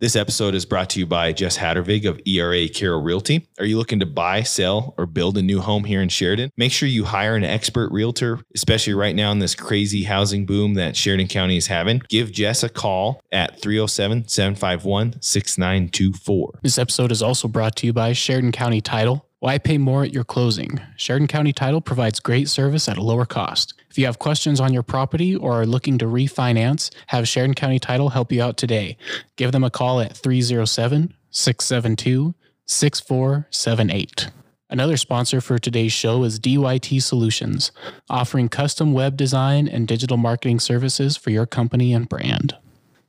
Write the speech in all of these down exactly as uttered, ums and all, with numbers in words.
This episode is brought to you by Jess Hattervig of E R A Carroll Realty. Are you looking to buy, sell, or build a new home here in Sheridan? Make sure you hire an expert realtor, especially right now in this crazy housing boom that Sheridan County is having. Give Jess a call at three oh seven, seven five one, six nine two four. This episode is also brought to you by Sheridan County Title. Why pay more at your closing? Sheridan County Title provides great service at a lower cost. If you have questions on your property or are looking to refinance, have Sheridan County Title help you out today. Give them a call at three oh seven, six seven two, six four seven eight. Another sponsor for today's show is D Y T Solutions, offering custom web design and digital marketing services for your company and brand.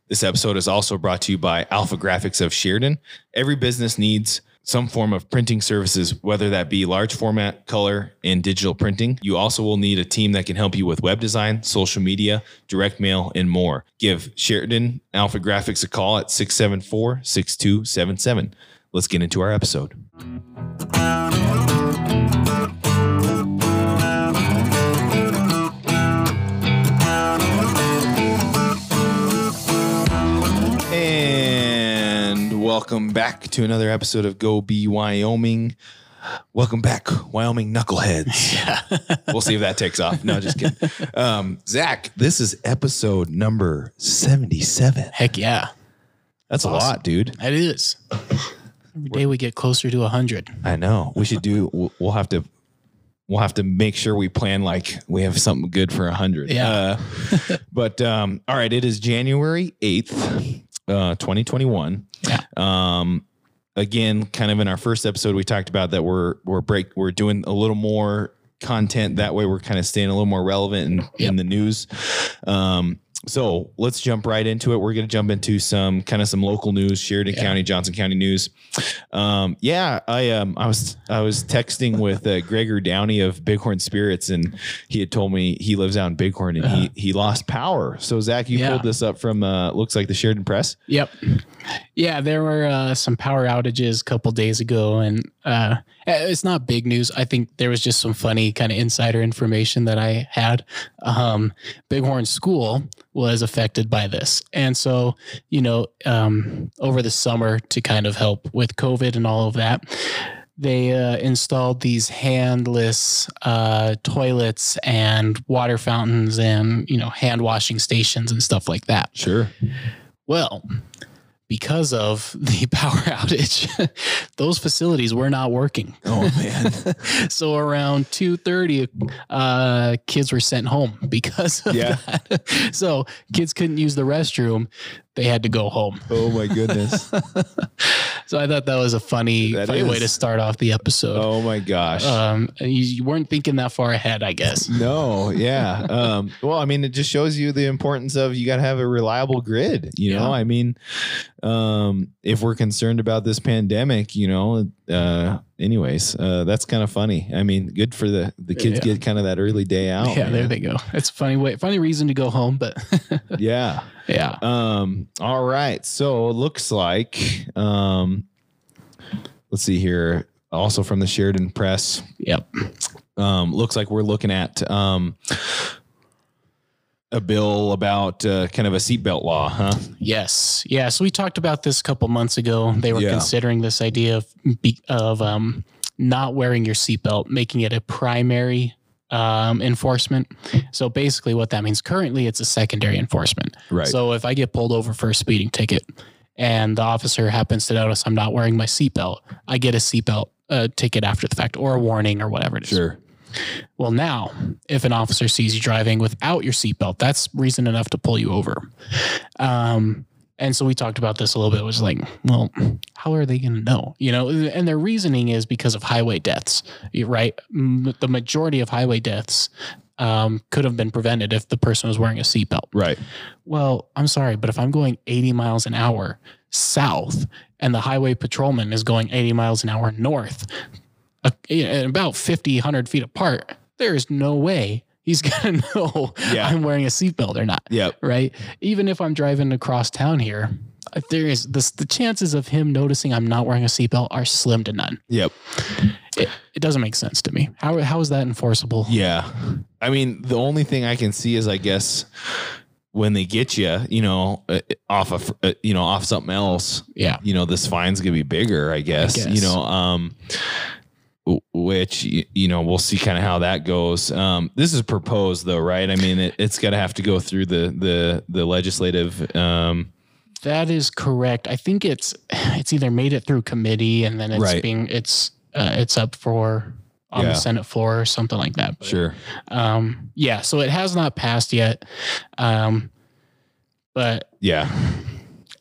This episode is also brought to you by Alpha Graphics of Sheridan. Every business needs some form of printing services, whether that be large format, color, and digital printing. You also will need a team that can help you with web design, social media, direct mail, and more. Give Sheridan Alpha Graphics a call at six seven four, six two seven seven. Let's get into our episode. Welcome back to another episode of Go Be Wyoming. Welcome back, Wyoming knuckleheads. Yeah. We'll see if that takes off. No, just kidding. Um, Zach, this is episode number seventy-seven. Heck yeah. That's awesome. A lot, dude. That is. Every day we get closer to one hundred. I know. We should do, we'll, we'll have to, we'll have to make sure we plan like we have something good for one hundred. Yeah. Uh, but um, all right, it is January eighth. Uh, twenty twenty-one. Yeah. Um, again, kind of in our first episode, we talked about that we're, we're break, we're doing a little more content that way. We're kind of staying a little more relevant in, yep. in the news. Um, so let's jump right into it. We're going to jump into some kind of some local news, Sheridan yeah. County, Johnson County news. Um, yeah, I, um, I was, I was texting with uh, Gregor Downey of Bighorn Spirits, and he had told me he lives out in Bighorn and uh-huh. he, he lost power. So Zach, you yeah. pulled this up from, uh, looks like the Sheridan Press. Yep. Yeah. There were, uh, some power outages a couple days ago, and, uh, it's not big news. I think there was just some funny kind of insider information that I had. Um, Bighorn School was affected by this. And so, you know, um, over the summer, to kind of help with COVID and all of that, they uh, installed these handless uh, toilets and water fountains and, you know, hand washing stations and stuff like that. Sure. Well, because of the power outage, those facilities were not working. Oh, man. So around two thirty, uh, kids were sent home because of yeah. that. So kids couldn't use the restroom. They had to go home. Oh, my goodness. So I thought that was a funny, funny way to start off the episode. Oh, my gosh. Um, you, you weren't thinking that far ahead, I guess. No, yeah. um, well, I mean, it just shows you the importance of you got to have a reliable grid. You yeah. know, I mean, um, if we're concerned about this pandemic, you know, uh, anyways, uh, that's kind of funny. I mean, good for the, the kids yeah. get kind of that early day out. Yeah, man. There they go. It's a funny way, funny reason to go home, but yeah. Yeah. Um, all right. So it looks like, um, let's see here. Also from the Sheridan Press. Yep. Um, looks like we're looking at, um, a bill about uh, kind of a seatbelt law, huh? Yes. Yeah. So we talked about this a couple months ago. They were yeah. considering this idea of, of, um, not wearing your seatbelt, making it a primary Um, enforcement. So basically what that means currently, it's a secondary enforcement. Right. So if I get pulled over for a speeding ticket and the officer happens to notice I'm not wearing my seatbelt, I get a seatbelt uh, ticket after the fact, or a warning, or whatever it is. Sure. Well, now if an officer sees you driving without your seatbelt, that's reason enough to pull you over. Um, And so we talked about this a little bit. It was like, well, how are they going to know? You know, and their reasoning is because of highway deaths, right? The majority of highway deaths um, could have been prevented if the person was wearing a seatbelt. Right. Well, I'm sorry, but if I'm going eighty miles an hour south and the highway patrolman is going eighty miles an hour north, uh, about fifty, one hundred feet apart, there is no way he's going to know yeah. I'm wearing a seatbelt or not. Yep. Right. Even if I'm driving across town here, there is this, the chances of him noticing I'm not wearing a seatbelt are slim to none. Yep. It, it doesn't make sense to me. How, how is that enforceable? Yeah. I mean, the only thing I can see is, I guess, when they get you, you know, off of, you know, off something else, yeah, you know, this fine's going to be bigger, I guess, I guess, you know, um, which, you know, we'll see kind of how that goes. Um, this is proposed though, right? I mean, it, it's going to have to go through the, the, the legislative, um, that is correct. I think it's, it's either made it through committee and then it's right. being, it's, uh, it's up for on yeah. the Senate floor or something like that. But, sure. Um, yeah. So it has not passed yet. Um, but yeah,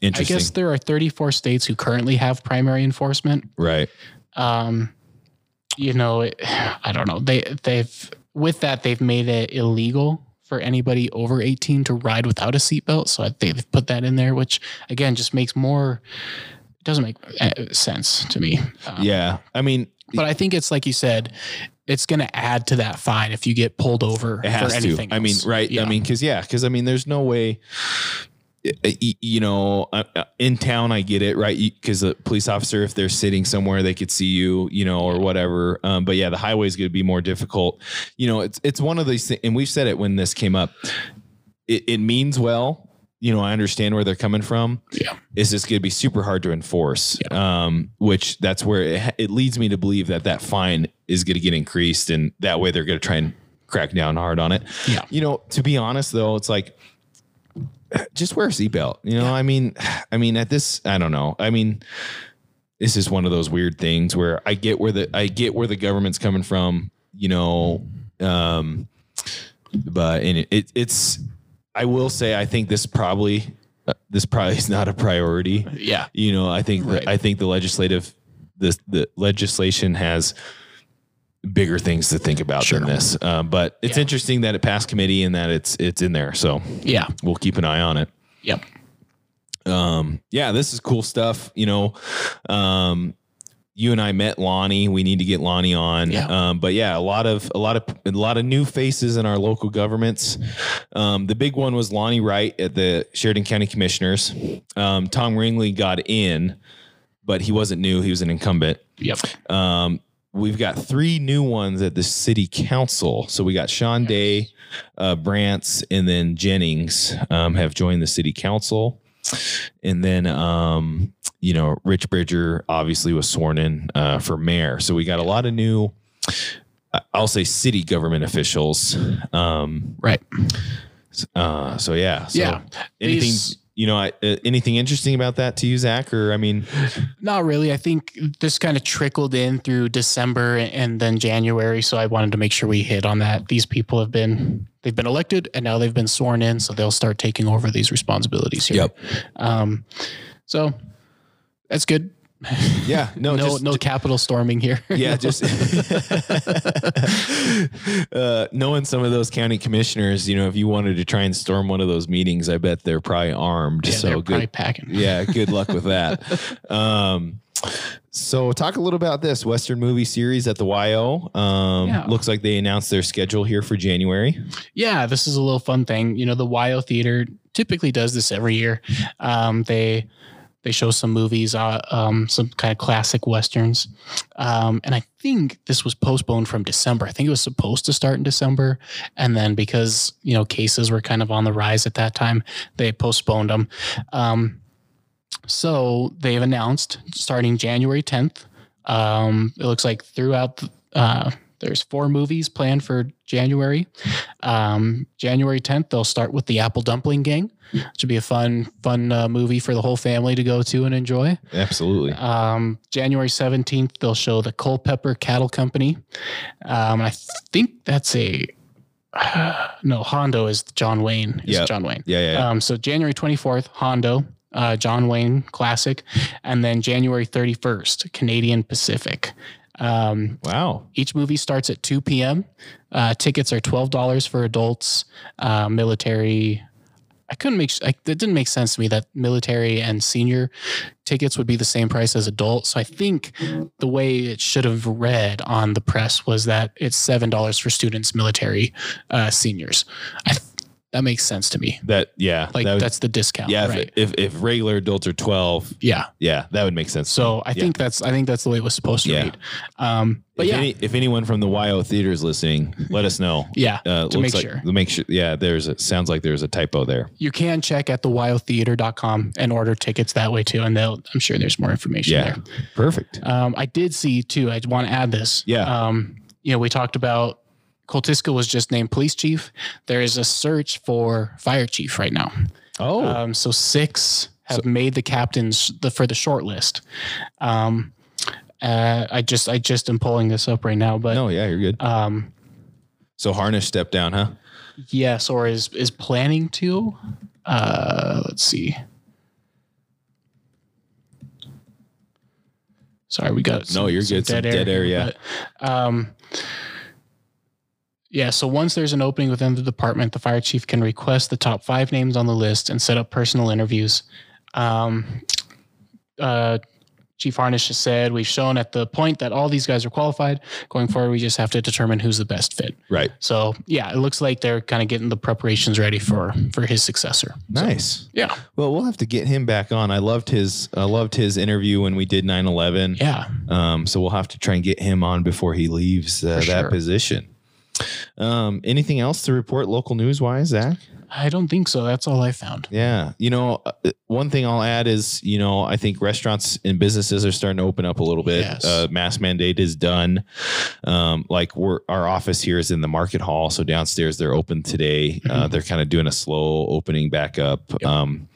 interesting. I guess there are thirty-four states who currently have primary enforcement. Right. Um, you know, it, I don't know. They, they've, with that, they've made it illegal for anybody over eighteen to ride without a seatbelt. So I think they've put that in there, which again, just makes more, it doesn't make sense to me. Um, yeah. I mean, but I think it's like you said, it's going to add to that fine if you get pulled over it has for anything. To. I mean, right. Yeah. I mean, cause yeah. Cause I mean, there's no way, you know, in town, I get it. Right. Cause the police officer, if they're sitting somewhere, they could see you, you know, or whatever. Um, but yeah, the highway is going to be more difficult. You know, it's, it's one of these things. And we've said it when this came up, it, it means well. You know, I understand where they're coming from. Yeah. It's just going to be super hard to enforce, yeah. um, which that's where it, it leads me to believe that that fine is going to get increased. And that way they're going to try and crack down hard on it. Yeah. You know, to be honest, though, it's like, just wear a seatbelt. You know, yeah. I mean, I mean, at this, I don't know. I mean, this is one of those weird things where I get where the I get where the government's coming from, you know, um, but and it, it, it's. I will say, I think this probably, this probably is not a priority. Yeah. You know, I think, right. the, I think the legislative, this, the legislation has bigger things to think about sure. than this. Um, but it's yeah. interesting that it passed committee and that it's, it's in there. So yeah, we'll keep an eye on it. Yep. Um, yeah, this is cool stuff. You know, um, you and I met Lonnie. We need to get Lonnie on. Yeah. Um, but yeah, a lot of, a lot of, a lot of new faces in our local governments. Um, the big one was Lonnie Wright at the Sheridan County Commissioners. Um, Tom Ringley got in, but he wasn't new. He was an incumbent. Yep. Um, we've got three new ones at the city council. So we got Sean yes. Day, uh, Brantz, and then Jennings, um, have joined the city council. And then, um, you know, Rich Bridger obviously was sworn in uh, for mayor. So we got a lot of new, I'll say city government officials. Um, right. Uh, so, yeah. So yeah. Anything, These, you know, I, uh, anything interesting about that to you, Zach? Or I mean. Not really. I think this kind of trickled in through December and then January. So I wanted to make sure we hit on that. These people have been, they've been elected and now they've been sworn in. So they'll start taking over these responsibilities here. Yep. Um, so. That's good. Yeah. No, no, just, no capital storming here. Yeah. Just uh, knowing some of those county commissioners, you know, if you wanted to try and storm one of those meetings, I bet they're probably armed. Yeah, so they're good. Probably packing. Yeah. Good luck with that. um, so talk a little about this Western movie series at the Y O. Um, yeah. Looks like they announced their schedule here for January. Yeah. This is a little fun thing. You know, the Y O theater typically does this every year. Um, they, They show some movies, uh, um, some kind of classic Westerns. Um, and I think this was postponed from December. I think it was supposed to start in December. And then because, you know, cases were kind of on the rise at that time, they postponed them. Um, so they've announced starting January tenth. Um, it looks like throughout, uh, there's four movies planned for January. Um, January tenth, they'll start with the Apple Dumpling Gang, which would be a fun, fun uh, movie for the whole family to go to and enjoy. Absolutely. Um, January seventeenth, they'll show the Culpepper Cattle Company. Um, I think that's a, uh, no, Hondo is John Wayne. Is yep. John Wayne. Yeah, yeah, yeah. Um, so January twenty-fourth, Hondo, uh, John Wayne classic. And then January thirty-first, Canadian Pacific. Um, wow. Each movie starts at two p.m. Uh, tickets are twelve dollars for adults, uh, military. I couldn't make, I, it didn't make sense to me that military and senior tickets would be the same price as adult. So I think the way it should have read on the press was that it's seven dollars for students, military, uh, seniors. I That makes sense to me. That yeah, like that would, that's the discount. Yeah, right? if, if if regular adults are twelve, yeah, yeah, that would make sense. So I yeah. think that's I think that's the way it was supposed to yeah. read. Um, but if yeah, any, if anyone from the Y O theater is listening, let us know. yeah, uh, to make like, sure, to make sure. Yeah, there's a, sounds like there's a typo there. You can check at the Y O theater dot com and order tickets that way too, and they'll I'm sure there's more information yeah. there. Perfect. Um, I did see too. I want to add this. Yeah. Um, you know, we talked about. Coltisca was just named police chief. There is a search for fire chief right now. Oh, um, so six have so, made the captains the, for the short list. Um, uh, I just, I just am pulling this up right now, but no, yeah, you're good. Um, so Harnish stepped down, huh? Yes. Or is, is planning to, uh, let's see. Sorry, we got, no, some, you're good. Some dead, some dead air. Area. But, um, yeah, so once there's an opening within the department, the fire chief can request the top five names on the list and set up personal interviews. Um, uh, Chief Harnish has said, we've shown at the point that all these guys are qualified. Going forward, we just have to determine who's the best fit. Right. So, yeah, it looks like they're kind of getting the preparations ready for for his successor. Nice. So, yeah. Well, we'll have to get him back on. I loved his I loved his interview when we did nine eleven. Yeah. Um, so we'll have to try and get him on before he leaves uh, that sure. position. Um, anything else to report local news wise, Zach? I don't think so. That's all I found. Yeah. You know, one thing I'll add is, you know, I think restaurants and businesses are starting to open up a little bit. Yes. Uh, mask mandate is done. Um, like we're, our office here is in the market hall. So downstairs they're open today. Mm-hmm. Uh, they're kind of doing a slow opening back up. Yep. Um,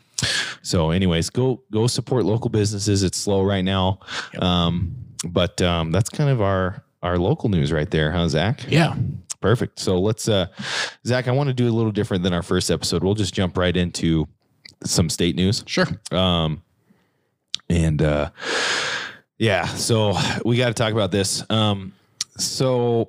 so anyways, go, go support local businesses. It's slow right now. Yep. Um, but, um, that's kind of our, our local news right there. Huh, Zach? Yeah. Perfect. So let's, uh, Zach, I want to do a little different than our first episode. We'll just jump right into some state news. Sure. Um, and, uh, yeah, so we got to talk about this. Um, so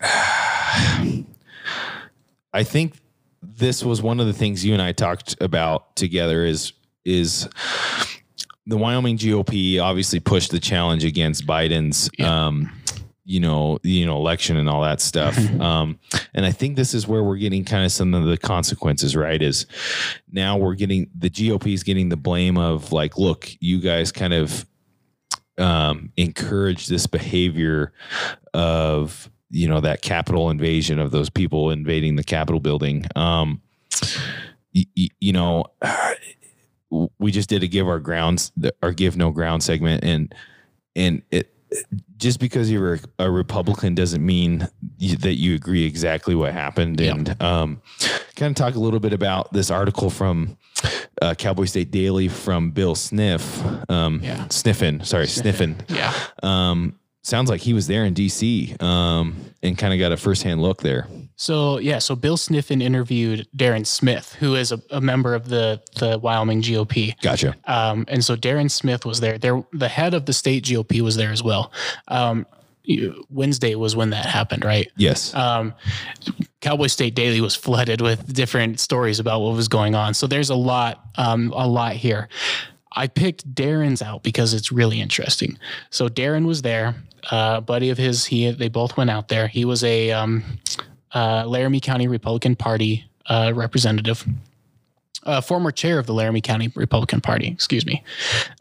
I think this was one of the things you and I talked about together is, is the Wyoming G O P obviously pushed the challenge against Biden's, yeah. um, you know, you know, election and all that stuff. Um, and I think this is where we're getting kind of some of the consequences, right? Is now we're getting the G O P is getting the blame of like, look, you guys kind of, um, encourage this behavior of, you know, that Capitol invasion of those people invading the Capitol building. Um, y- y- you know, we just did a give our grounds our give no ground segment. And, and it, just because you're a Republican doesn't mean you, that you agree exactly what happened. Yep. And um, kind of talk a little bit about this article from uh, Cowboy State Daily from Bill Sniff, um, yeah. Sniffen, sorry, Sniffen. Yeah. Um, sounds like he was there in D C um, and kind of got a firsthand look there. So, yeah. So Bill Sniffen interviewed Darren Smith, who is a, a member of the, the Wyoming G O P. Gotcha. Um, and so Darren Smith was there. There, the head of the state G O P was there as well. Um, Wednesday was when that happened, right? Yes. Um, Cowboy State Daily was flooded with different stories about what was going on. So there's a lot, um, a lot here. I picked Darren's out because it's really interesting. So Darren was there, uh, a buddy of his. He they both went out there. He was a um, uh, Laramie County Republican Party uh, representative, uh, former chair of the Laramie County Republican Party. Excuse me.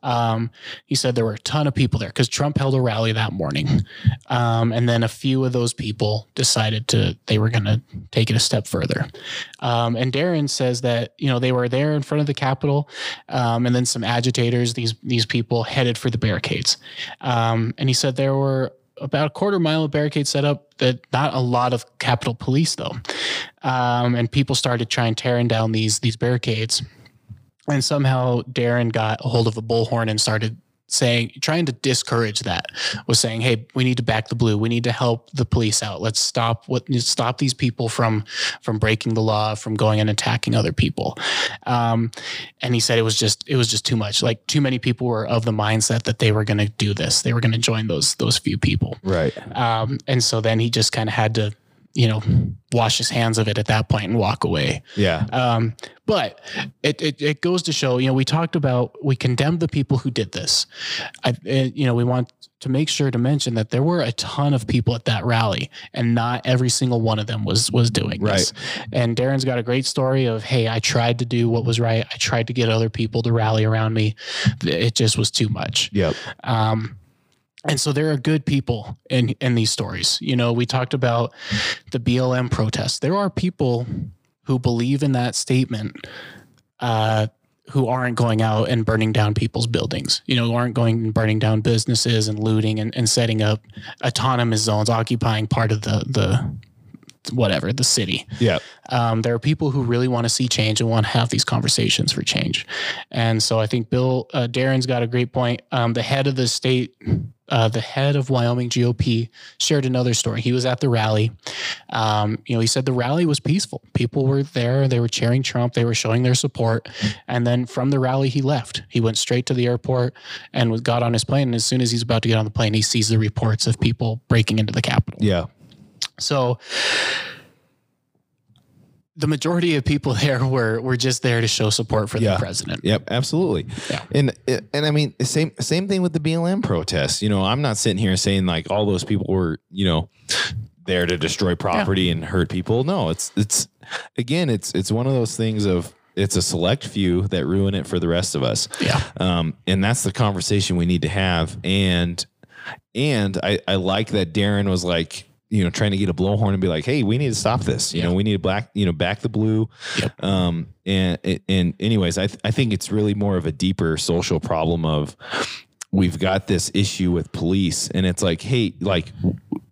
Um, he said there were a ton of people there because Trump held a rally that morning, um, and then a few of those people decided to they were going to take it a step further. Um, and Darren says that, you know, they were there in front of the Capitol, um, and then some agitators, these, these people headed for the barricades. Um, and he said there were about a quarter mile of barricades set up, that not a lot of Capitol police though. Um, and people started trying tearing down these, these barricades. And somehow Darren got a hold of a bullhorn and started saying, trying to discourage that, was saying, hey, we need to back the blue. We need to help the police out. Let's stop what stop these people from, from breaking the law, from going and attacking other people. Um, and he said, it was just, it was just too much. Like too many people were of the mindset that they were going to do this. They were going to join those, those few people. Right. Um, and so then he just kind of had to you know, wash his hands of it at that point and walk away. Yeah. Um, but it, it, it goes to show, you know, we talked about, we condemned the people who did this. I, it, you know, we want to make sure to mention that there were a ton of people at that rally and not every single one of them was, was doing right. this. And Darren's got a great story of, hey, I tried to do what was right. I tried to get other people to rally around me. It just was too much. Yep. Um, And so there are good people in, in these stories. You know, we talked about the B L M protests. There are people who believe in that statement, uh, who aren't going out and burning down people's buildings, you know, aren't going and burning down businesses and looting and, and setting up autonomous zones, occupying part of the, the, whatever, the city. Yeah. Um, there are people who really want to see change and want to have these conversations for change. And so I think Bill, uh, Darren's got a great point. Um, the head of the state, Uh, the head of Wyoming G O P shared another story. He was at the rally. Um, you know, he said the rally was peaceful. People were there. They were cheering Trump. They were showing their support. And then from the rally, he left. He went straight to the airport and was, got on his plane. And as soon as he's about to get on the plane, he sees the reports of people breaking into the Capitol. Yeah. So the majority of people there were were just there to show support for yeah. the president. Yep, absolutely. Yeah. And and I mean, same same thing with the B L M protests. You know, I'm not sitting here saying like all those people were, you know, there to destroy property yeah. and hurt people. No, it's it's again, it's it's one of those things of it's a select few that ruin it for the rest of us. Yeah. Um, and that's the conversation we need to have. And and I I like that Darren was like, you know, trying to get a blowhorn and be like, hey, we need to stop this. You yeah. know, we need to black, you know, back the blue. Yep. Um, and, and anyways, I, th I think it's really more of a deeper social problem of we've got this issue with police and it's like, hey, like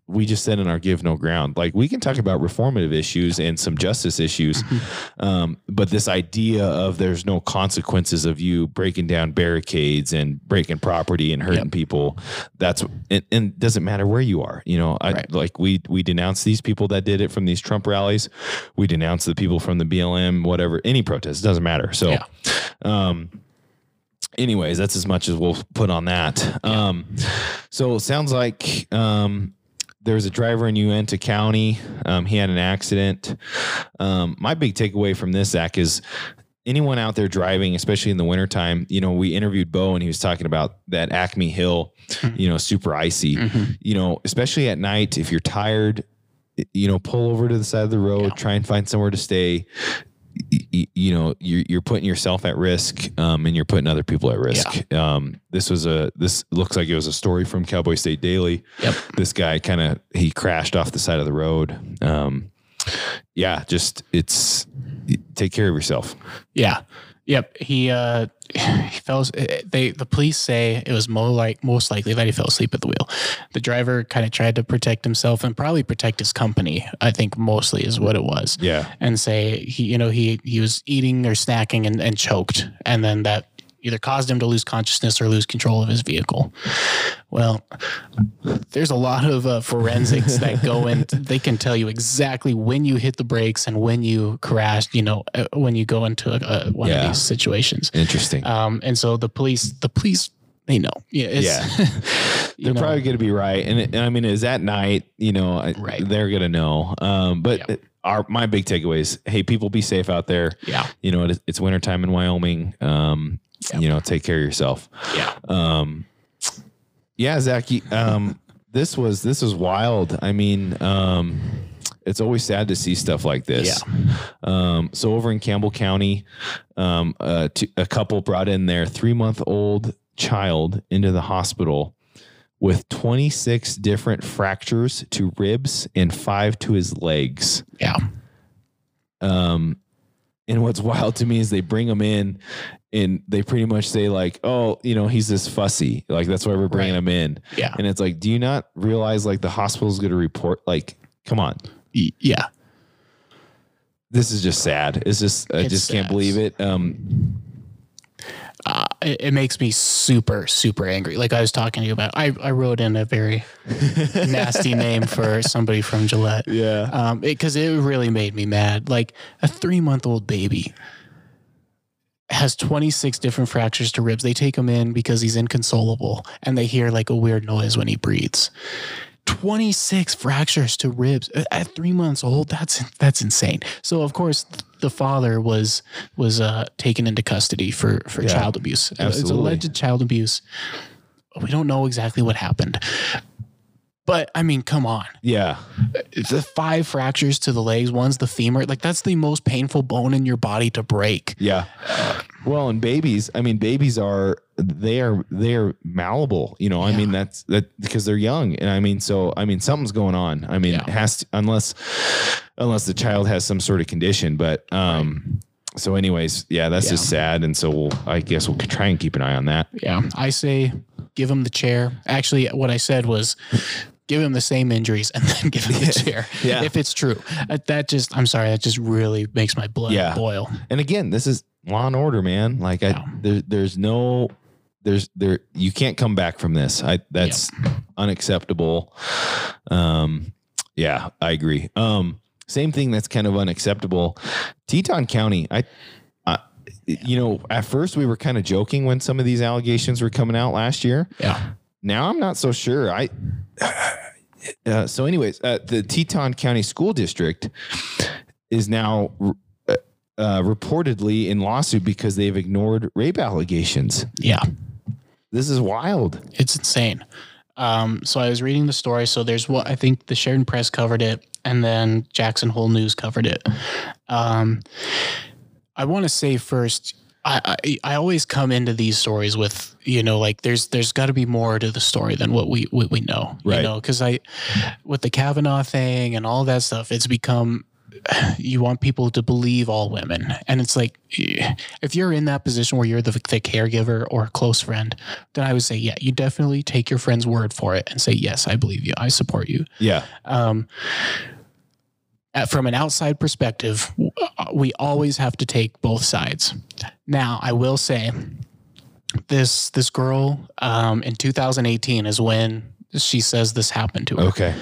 we just said in our Give No Ground, like we can talk about reformative issues and some justice issues. Mm-hmm. Um, but this idea of there's no consequences of you breaking down barricades and breaking property and hurting yep. people. That's, and, and doesn't matter where you are, you know, I, right. like we, we denounce these people that did it from these Trump rallies. We denounce the people from the B L M, whatever, any protest, doesn't matter. So, yeah. um, anyways, that's as much as we'll put on that. Yeah. Um, so sounds like, um, there was a driver in Uinta County. Um, he had an accident. Um, my big takeaway from this, Zach, is anyone out there driving, especially in the wintertime, you know, we interviewed Bo and he was talking about that Acme Hill, you know, super icy, mm-hmm. you know, especially at night, if you're tired, you know, pull over to the side of the road, yeah. try and find somewhere to stay. You know, you're, you're putting yourself at risk, um, and you're putting other people at risk. Yeah. Um, this was a, this looks like it was a story from Cowboy State Daily. Yep. This guy kind of, he crashed off the side of the road. Um, yeah, just it's take care of yourself. Yeah. Yep. He, uh, he fell, they, the police say it was more like most likely that he fell asleep at the wheel. The driver kind of tried to protect himself and probably protect his company, I think mostly is what it was. Yeah. And say he, you know, he, he was eating or snacking and, and choked. And then that either caused him to lose consciousness or lose control of his vehicle. Well, there's a lot of uh, forensics that go in. They can tell you exactly when you hit the brakes and when you crashed, you know, uh, when you go into a, a, one yeah. of these situations. Interesting. Um, and so the police, the police, they know. Yeah. It's, yeah. They're know. probably going to be right. And, it, and I mean, is that night, you know, right. they're going to know. Um, but yeah. our, my big takeaway is, hey, people be safe out there. Yeah. You know, it, it's wintertime in Wyoming. Um, Yep. You know, take care of yourself. Yeah. Um, yeah, Zach, um, this was, this was wild. I mean, um, it's always sad to see stuff like this. Yeah. Um, so over in Campbell County, um, uh, t a couple brought in their three month old child into the hospital with twenty-six different fractures to ribs and five to his legs. Yeah. Um, and what's wild to me is they bring him in and they pretty much say like, oh, you know, he's this fussy. Like, that's why we're bringing right. him in. Yeah. And it's like, do you not realize like the hospital's going to report, like, come on. Yeah. This is just sad. It's just, I it's just sad. Can't believe it. Um, Uh, it, it makes me super, super angry. Like I was talking to you about, I, I wrote in a very nasty name for somebody from Gillette. Yeah. Um, it, cause it really made me mad. Like a three month old baby has twenty-six different fractures to ribs. They take him in because he's inconsolable and they hear like a weird noise when he breathes. twenty-six fractures to ribs at three months old. That's that's insane. So of course the father was was uh, taken into custody for for yeah, child abuse. Absolutely. It's alleged child abuse. We don't know exactly what happened, but I mean, come on. Yeah, the five fractures to the legs. One's the femur. Like that's the most painful bone in your body to break. Yeah. Well, and babies. I mean, babies are. They are they are malleable, you know. Yeah. I mean that's that because they're young, and I mean so I mean something's going on. I mean yeah. it has to, unless unless the child has some sort of condition. But um, right. so anyways, yeah, that's yeah. just sad, and so we'll, I guess we'll try and keep an eye on that. Yeah, I say give him the chair. Actually, what I said was. Give him the same injuries and then give him the chair. yeah. If it's true. That just, I'm sorry, that just really makes my blood yeah. boil. And again, this is law and order, man. Like I, yeah. there, there's no, there's there, you can't come back from this. I, that's yeah. unacceptable. Um, yeah, I agree. Um, same thing that's kind of unacceptable. Teton County. I, I yeah. you know, at first we were kind of joking when some of these allegations were coming out last year. Yeah. Now I'm not so sure. I, uh, so anyways, uh, the Teton County School District is now uh, uh, reportedly in lawsuit because they've ignored rape allegations. Yeah. This is wild. It's insane. Um, so I was reading the story. So there's what I think the Sheridan Press covered it and then Jackson Hole News covered it. Um, I want to say first, I, I always come into these stories with, you know, like there's there's got to be more to the story than what we what we know, right. you know, because I with the Kavanaugh thing and all that stuff, it's become you want people to believe all women. And it's like if you're in that position where you're the, the caregiver or a close friend, then I would say, yeah, you definitely take your friend's word for it and say, yes, I believe you. I support you. Yeah. Um. From an outside perspective, we always have to take both sides. Now, I will say this, this girl um, in two thousand eighteen is when she says this happened to her. Okay.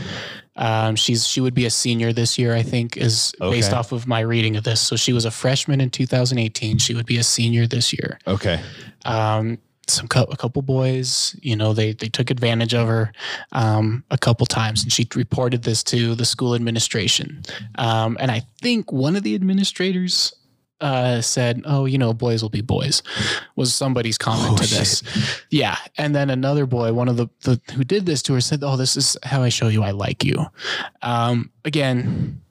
Um, she's, she would be a senior this year, I think, is okay. based off of my reading of this. So she was a freshman in two thousand eighteen. She would be a senior this year. Okay. Um, some a couple boys, you know, they, they took advantage of her um, a couple times, and she reported this to the school administration. Um, and I think one of the administrators uh, said, oh, you know, boys will be boys, was somebody's comment oh, to shit. this. Yeah. And then another boy, one of the, the, who did this to her said, oh, this is how I show you I like you. Um, again,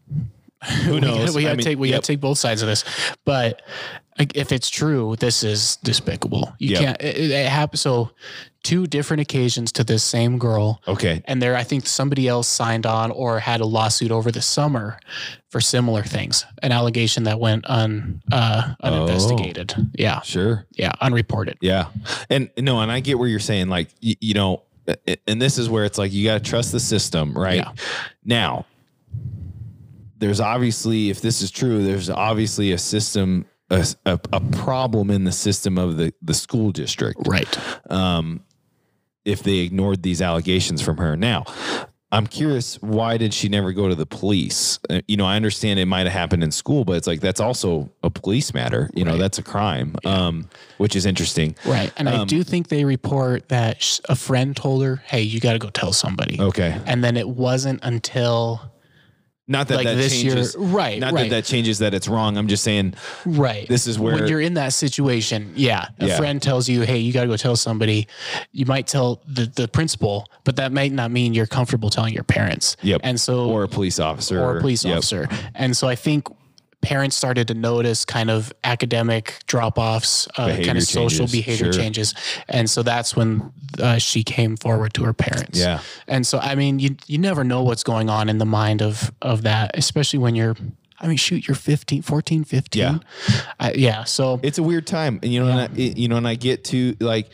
who knows? We gotta, we gotta I mean, take, we yep. gotta take both sides of this, but if it's true, this is despicable. You yep. can't, it, it happens. So two different occasions to this same girl. Okay. And there, I think somebody else signed on or had a lawsuit over the summer for similar things, an allegation that went un, uh, uninvestigated. Oh, yeah. Sure. Yeah. Unreported. Yeah. And no, and I get where you're saying, like, you, you know, and this is where it's like, you got to trust the system right yeah. now. There's obviously, if this is true, there's obviously a system, a, a, a problem in the system of the, the school district. Right. Um, if they ignored these allegations from her. Now, I'm curious, why did she never go to the police? Uh, you know, I understand it might have happened in school, but it's like, that's also a police matter. You right. know, that's a crime, yeah. um, which is interesting. Right. And um, I do think they report that a friend told her, hey, you got to go tell somebody. Okay. And then it wasn't until... Not that like that this changes, year, right? Not right. that that changes that it's wrong. I'm just saying, right. This is where when you're in that situation. Yeah, a yeah. friend tells you, "Hey, you got to go tell somebody." You might tell the the principal, but that might not mean you're comfortable telling your parents. Yep. And so, or a police officer, or a police yep. officer. And so, I think parents started to notice kind of academic drop-offs, uh, kind of changes. social behavior sure. changes. And so that's when uh, she came forward to her parents. Yeah. And so, I mean, you, you never know what's going on in the mind of, of that, especially when you're, I mean, shoot, you're fifteen, fourteen, fifteen. Yeah. Uh, yeah. So it's a weird time. And, you know, yeah. and I, you know, and I get to like,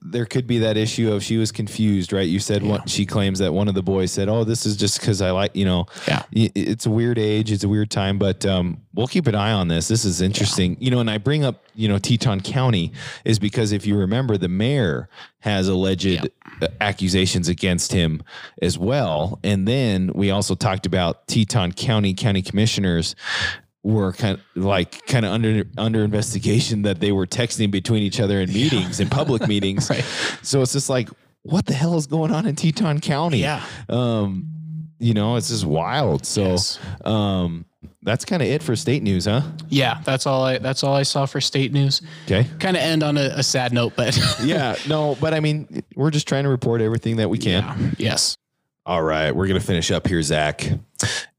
there could be that issue of she was confused, right? You said yeah. what she claims that one of the boys said, oh, this is just because I like, you know, yeah. it's a weird age. It's a weird time, but um, we'll keep an eye on this. This is interesting. Yeah. You know, and I bring up, you know, Teton County is because if you remember, the mayor has alleged yeah. accusations against him as well. And then we also talked about Teton County County Commission commissioners were kind of like kind of under under investigation that they were texting between each other in meetings, in public meetings. Right. So it's just like, what the hell is going on in Teton County? Yeah. Um, you know, it's just wild. So, yes. um, that's kind of it for state news, huh? Yeah, that's all I, that's all I saw for state news. Okay. Kind of end on a, a sad note, but yeah, no, but I mean, we're just trying to report everything that we can. Yeah. Yes. All right. We're going to finish up here, Zach.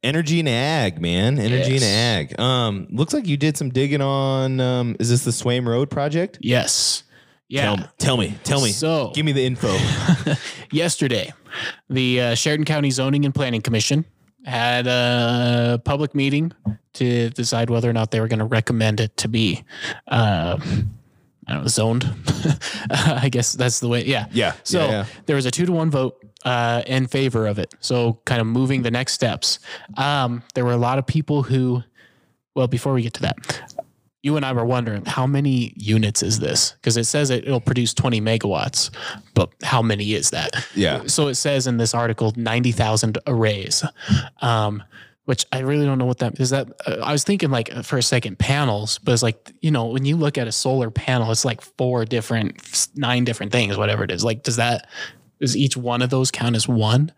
Energy and ag, man. Energy yes. and ag. Um, looks like you did some digging on, um, is this the Swaim Road project? Yes. Yeah. Tell, tell me, tell me, so, give me the info. Yesterday, the uh, Sheridan County Zoning and Planning Commission had a public meeting to decide whether or not they were going to recommend it to be, uh, I don't know, zoned. I guess that's the way. Yeah. Yeah. So yeah, yeah. there was a two to one vote uh, in favor of it. So kind of moving the next steps. Um, there were a lot of people who, well, before we get to that, you and I were wondering how many units is this? Because it says it, it'll produce twenty megawatts, but how many is that? Yeah. So it says in this article, ninety thousand arrays, um, which I really don't know what that is. That uh, I was thinking like for a second panels, but it's like, you know, when you look at a solar panel, it's like four different, nine different things, whatever it is. Like, does that, does each one of those count as one?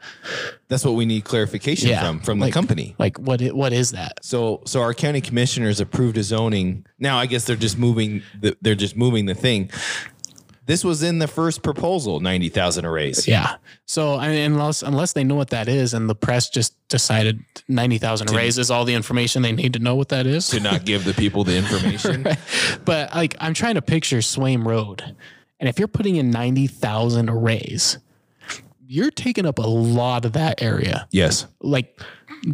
That's what we need clarification yeah. from, from like, the company. Like what, what is that? So, so our county commissioners approved a zoning. Now I guess they're just moving, the, they're just moving the thing. This was in the first proposal, ninety thousand arrays. Yeah. So I mean, unless, unless they know what that is and the press just decided ninety thousand arrays is all the information they need to know what that is. To not give the people the information. Right. But like, I'm trying to picture Swaim Road. And if you're putting in ninety thousand arrays, you're taking up a lot of that area. Yes. Like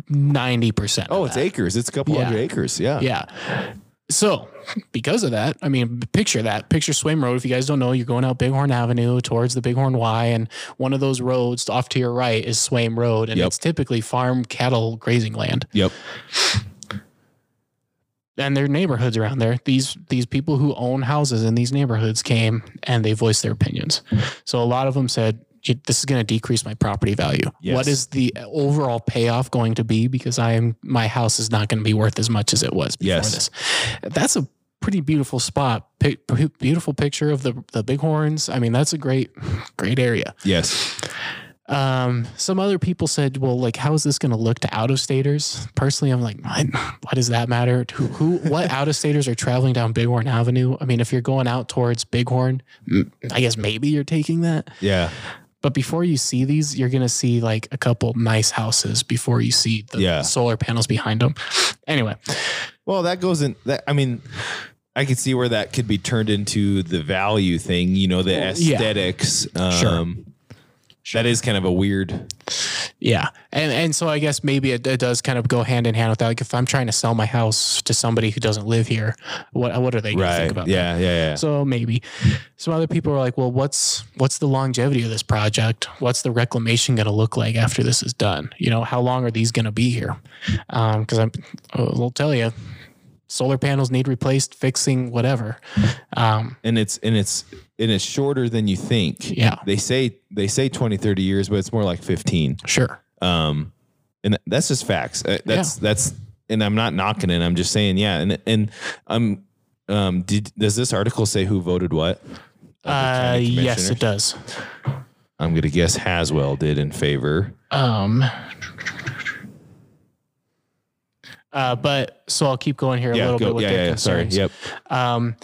ninety percent. Oh, it's acres. It's a couple yeah. hundred acres. Yeah. Yeah. So because of that, I mean, picture that. Picture Swaim Road. If you guys don't know, you're going out Bighorn Avenue towards the Bighorn Y, and one of those roads off to your right is Swaim Road, and yep. it's typically farm cattle grazing land. Yep. And their neighborhoods around there, these these people who own houses in these neighborhoods came and they voiced their opinions. So a lot of them said, this is going to decrease my property value. Yes. What is the overall payoff going to be? Because I am, my house is not going to be worth as much as it was before yes. this. That's a pretty beautiful spot. P- beautiful picture of the, the Bighorns. I mean, that's a great, great area. Yes. Um, some other people said, well, like, how is this going to look to out-of-staters? Personally, I'm like, what, what does that matter? Who, who what out-of-staters are traveling down Bighorn Avenue? I mean, if you're going out towards Bighorn, I guess maybe you're taking that. Yeah. But before you see these, you're going to see like a couple nice houses before you see the yeah. solar panels behind them. Anyway. Well, that goes in that. I mean, I could see where that could be turned into the value thing, you know, the aesthetics. Yeah. Um, sure. That is kind of a weird. Yeah. And, and so I guess maybe it, it does kind of go hand in hand with that. Like if I'm trying to sell my house to somebody who doesn't live here, what, what are they going right. to think about? Yeah, that? yeah, yeah. So maybe. Some other people are like, well, what's what's the longevity of this project? What's the reclamation going to look like after this is done? You know, how long are these going to be here? Um, because I'm, I'll tell you, solar panels need replaced, fixing, whatever. Um, and it's and it's and it's shorter than you think. Yeah, they say they say twenty, thirty years, but it's more like fifteen. Sure. Um, and that's just facts. That's yeah. that's and I'm not knocking it. I'm just saying, yeah. And and I'm um. Did, does this article say who voted what? Uh, yes, it does. I'm going to guess Haswell did in favor. Um, uh, but so I'll keep going here a yeah, little go, bit. With yeah, yeah, yeah, sorry. Yep. Um,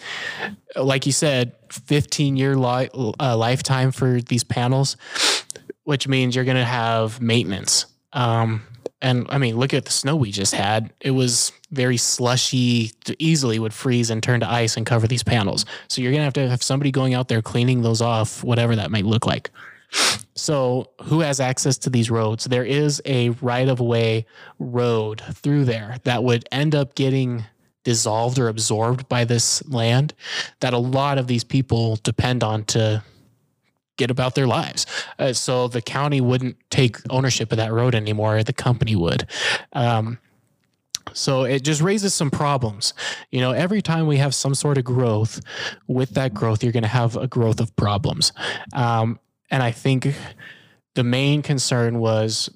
like you said, fifteen year li- uh, lifetime for these panels, which means you're going to have maintenance. Um, And I mean, look at the snow we just had. It was very slushy, easily would freeze and turn to ice and cover these panels. So you're going to have to have somebody going out there cleaning those off, whatever that might look like. So who has access to these roads? There is a right-of-way road through there that would end up getting dissolved or absorbed by this land that a lot of these people depend on to get about their lives. Uh, so the county wouldn't take ownership of that road anymore. The company would. Um, so it just raises some problems. You know, every time we have some sort of growth, with that growth, you're going to have a growth of problems. Um, and I think the main concern was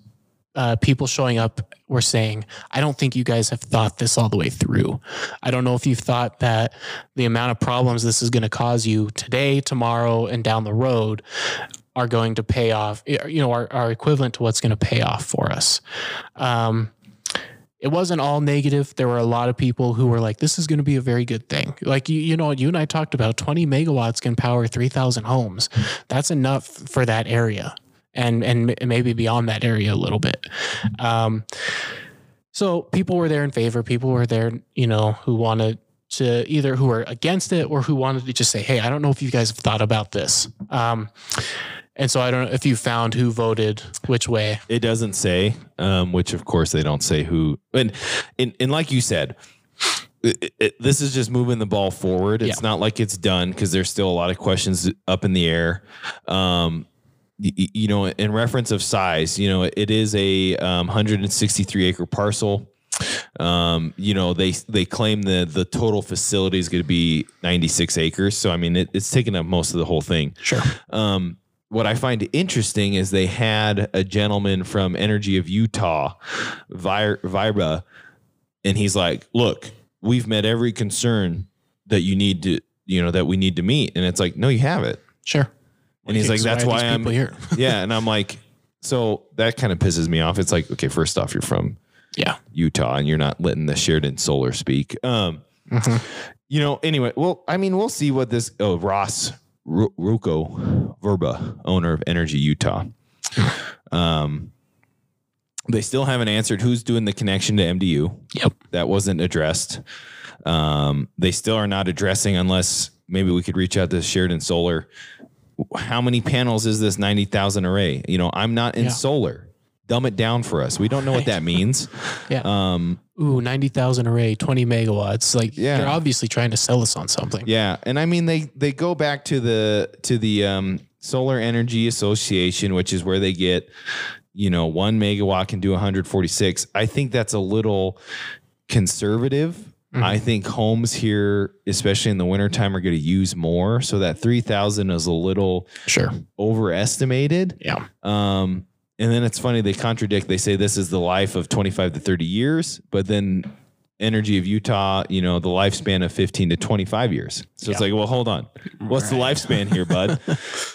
uh, people showing up were saying, I don't think you guys have thought this all the way through. I don't know if you've thought that the amount of problems this is going to cause you today, tomorrow, and down the road are going to pay off, you know, are, are equivalent to what's going to pay off for us. Um, it wasn't all negative. There were a lot of people who were like, this is going to be a very good thing. Like, you, you know, you and I talked about twenty megawatts can power three thousand homes. That's enough for that area and, and maybe beyond that area a little bit. Um, so people were there in favor. People were there, you know, who wanted to either who were against it or who wanted to just say, hey, I don't know if you guys have thought about this. Um, And so I don't know if you found who voted which way. It doesn't say, um, which of course they don't say who. And and, and like you said, it, it, this is just moving the ball forward. It's yeah. not like it's done because there's still a lot of questions up in the air. Um, y- you know, in reference of size, you know, it is a um, one hundred sixty-three acre parcel. Um, you know, they, they claim the, the total facility is going to be ninety-six acres. So, I mean, it, it's taking up most of the whole thing. Sure. Um, What I find interesting is they had a gentleman from Energy of Utah, Vibra, and he's like, look, we've met every concern that you need to, you know, that we need to meet. And it's like, no, you haven't. Sure. And he's like, that's why I'm here. Yeah. And I'm like, so that kind of pisses me off. It's like, okay, first off, you're from yeah Utah and you're not letting the Sheridan Solar speak. Um, mm-hmm. You know, anyway, well, I mean, we'll see what this, oh, Ross Ruco Verba, owner of Energy Utah. Um, they still haven't answered who's doing the connection to M D U. Yep. That wasn't addressed. Um, they still are not addressing unless maybe we could reach out to Sheridan Solar. How many panels is this ninety thousand array? You know, I'm not in yeah. solar. Dumb it down for us. We don't know right. what that means. yeah. Um, Ooh, ninety thousand array, twenty megawatts. Like yeah. they're obviously trying to sell us on something. Yeah. And I mean, they, they go back to the, to the, um, Solar Energy Association, which is where they get, you know, one megawatt can do one hundred forty-six. I think that's a little conservative. Mm-hmm. I think homes here, especially in the wintertime, are going to use more. So that three thousand is a little sure overestimated. Yeah. Um, And then it's funny, they contradict. They say this is the life of twenty-five to thirty years, but then Energy of Utah, you know, the lifespan of fifteen to twenty-five years. So yeah. it's like, well, hold on. What's right. the lifespan here, bud?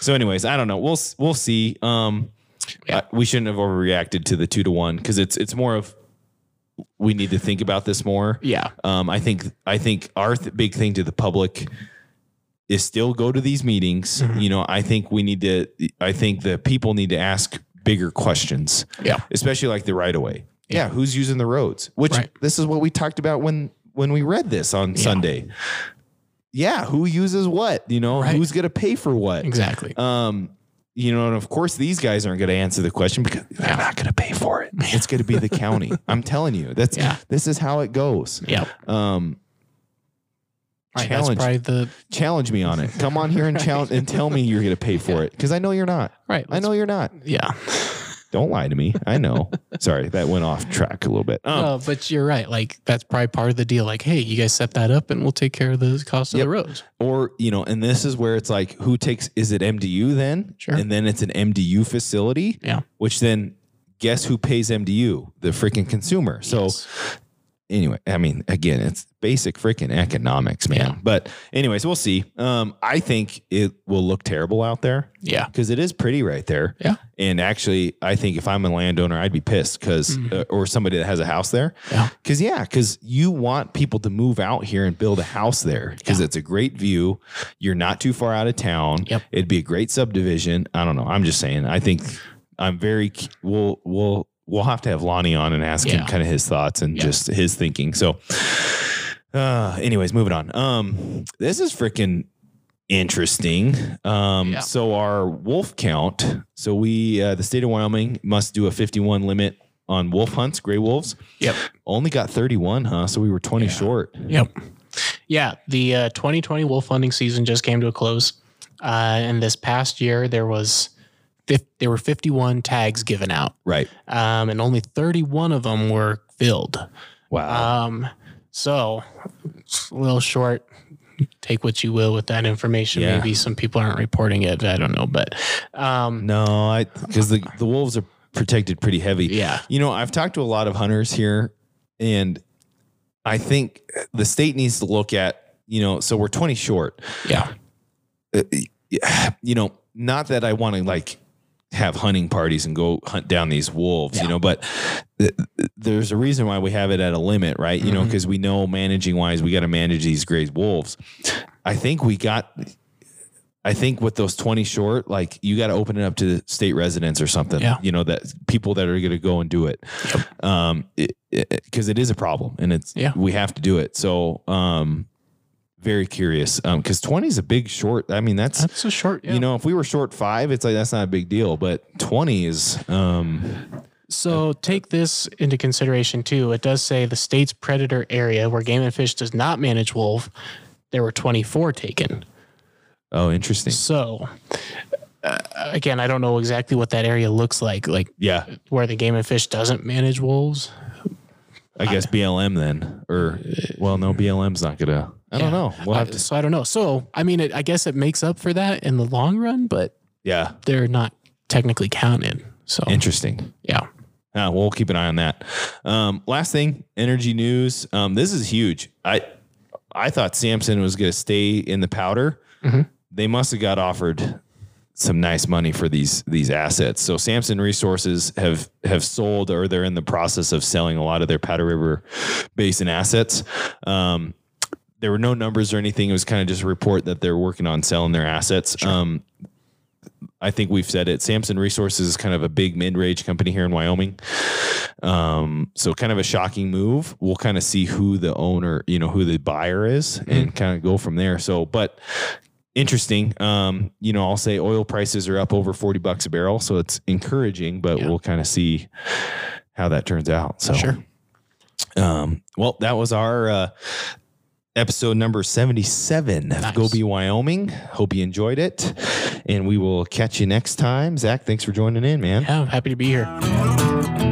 So anyways, I don't know. We'll we'll see. Um, yeah. I, we shouldn't have overreacted to the two to one because it's it's more of we need to think about this more. Yeah. Um, I think I think our th- big thing to the public is still go to these meetings. Mm-hmm. You know, I think we need to I think the people need to ask bigger questions. Yeah. Especially like the right of way. Yeah. yeah. Who's using the roads? Which right. this is what we talked about when, when we read this on yeah. Sunday. Yeah. Who uses what, you know, right. who's going to pay for what? Exactly. Um, you know, and of course these guys aren't going to answer the question because they're yeah. not going to pay for it. It's going to be the county. I'm telling you, that's, yeah. this is how it goes. Yeah. Um, right, challenge, that's the- challenge me on it. Come on here and challenge and tell me you're going to pay for yeah. it. Cause I know you're not right. I know you're not. Yeah. Don't lie to me. I know. Sorry. That went off track a little bit. Um, uh, but you're right. Like that's probably part of the deal. Like, hey, you guys set that up and we'll take care of the cost yep. of the roads. Or, you know, and this is where it's like, who takes, is it M D U then? Sure. And then it's an M D U facility, yeah. which then guess who pays M D U? The freaking consumer. So yes. Anyway, I mean, again, it's basic freaking economics, man. Yeah. But anyways, we'll see. Um, I think it will look terrible out there. Yeah. Because it is pretty right there. Yeah. And actually, I think if I'm a landowner, I'd be pissed because, mm-hmm. uh, or somebody that has a house there. Yeah. Because, yeah, because you want people to move out here and build a house there because yeah. it's a great view. You're not too far out of town. Yep. It'd be a great subdivision. I don't know. I'm just saying, I think I'm very, we'll, we'll, We'll have to have Lonnie on and ask yeah. him kind of his thoughts and yeah. just his thinking. So uh, anyways, moving on. Um, this is freaking interesting. Um, yeah. So our wolf count. So we, uh, the state of Wyoming must do a fifty-one limit on wolf hunts, gray wolves. Yep. Only got thirty-one, huh? So we were twenty yeah. short. Yep. Yeah. The uh, twenty twenty wolf hunting season just came to a close. Uh, and this past year there was There were fifty-one tags given out. Right. Um, and only thirty-one of them were filled. Wow. Um, so it's a little short. Take what you will with that information. Yeah. Maybe some people aren't reporting it. I don't know. But um, no, I because the, the wolves are protected pretty heavy. Yeah. You know, I've talked to a lot of hunters here, and I think the state needs to look at, you know, so we're twenty short. Yeah. Uh, you know, not that I want to like have hunting parties and go hunt down these wolves, yeah. you know, but th there's a reason why we have it at a limit, right? You mm-hmm. know, because we know managing wise, we got to manage these gray wolves. I think we got, I think with those twenty short, like you got to open it up to state residents or something, yeah. you know, that people that are going to go and do it. Yep. Um, it, it, cause it is a problem and it's, yeah. we have to do it. So, um, very curious. Um, cause twenty is a big short. I mean, that's, that's a short, yeah. you know, if we were short five, it's like, that's not a big deal, but twenty is, um, so take this into consideration too. It does say the state's predator area where Game and Fish does not manage wolf. There were twenty-four taken. Oh, interesting. So uh, again, I don't know exactly what that area looks like. Like yeah. where the Game and Fish doesn't manage wolves. I, I guess B L M then, or well, no, B L M's not going to, I yeah. don't know. We'll have I, to. So I don't know. So, I mean, it, I guess it makes up for that in the long run, but yeah, they're not technically counted. So interesting. Yeah. Uh, we'll keep an eye on that. Um, last thing, energy news. Um, this is huge. I, I thought Samson was going to stay in the powder. Mm-hmm. They must have got offered some nice money for these these assets. So Samson Resources have have sold, or they're in the process of selling, a lot of their Powder River Basin assets. Um, there were no numbers or anything. It was kind of just a report that they're working on selling their assets. Sure. Um, I think we've said it. Samson Resources is kind of a big mid-range company here in Wyoming. Um, so kind of a shocking move. We'll kind of see who the owner, you know, who the buyer is mm-hmm. and kind of go from there. So, but interesting. Um, you know, I'll say oil prices are up over forty bucks a barrel. So it's encouraging, but yeah. we'll kind of see how that turns out. So, sure. um, well, that was our, uh, episode number seventy-seven nice. Of Go Be Wyoming. Hope you enjoyed it. And we will catch you next time. Zach, thanks for joining in, man. Yeah, I'm happy to be here.